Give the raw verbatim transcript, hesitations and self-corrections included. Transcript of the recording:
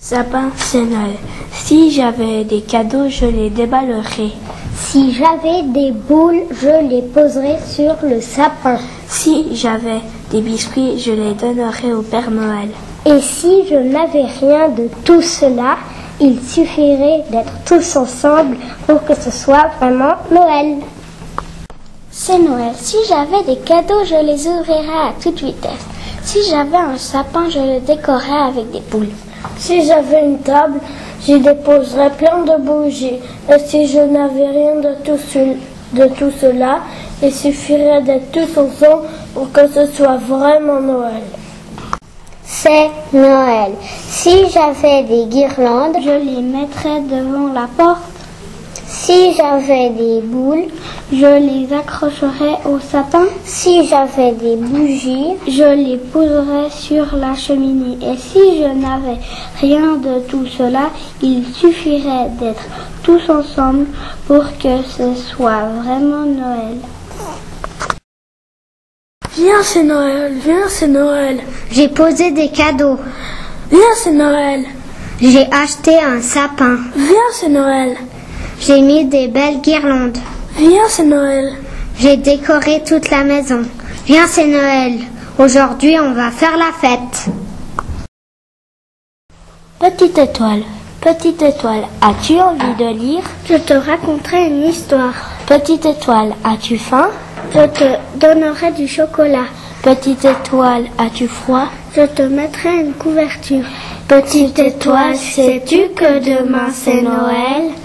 Sapin, c'est Noël. Si j'avais des cadeaux, je les déballerais. Si j'avais des boules, je les poserais sur le sapin. Si j'avais des biscuits, je les donnerais au Père Noël. Et si je n'avais rien de tout cela, il suffirait d'être tous ensemble pour que ce soit vraiment Noël. C'est Noël. Si j'avais des cadeaux, je les ouvrirais à toute vitesse. Si j'avais un sapin, je le décorerais avec des boules. Si j'avais une table, j'y déposerais plein de bougies. Et si je n'avais rien de tout, ce, de tout cela, il suffirait d'être tous ensemble pour que ce soit vraiment Noël. C'est Noël. Si j'avais des guirlandes, je les mettrais devant la porte. Si j'avais des boules, je les accrocherais au sapin. Si j'avais des bougies, je les poserais sur la cheminée. Et si je n'avais rien de tout cela, il suffirait d'être tous ensemble pour que ce soit vraiment Noël. Viens, c'est Noël, viens, c'est Noël. J'ai posé des cadeaux. Viens, c'est Noël. J'ai acheté un sapin. Viens, c'est Noël. J'ai mis des belles guirlandes. Viens, c'est Noël. J'ai décoré toute la maison. Viens, c'est Noël. Aujourd'hui, on va faire la fête. Petite étoile, petite étoile, as-tu envie de lire? Je te raconterai une histoire. Petite étoile, as-tu faim? Je te donnerai du chocolat. Petite étoile, as-tu froid? Je te mettrai une couverture. Petite étoile, sais-tu que demain c'est Noël?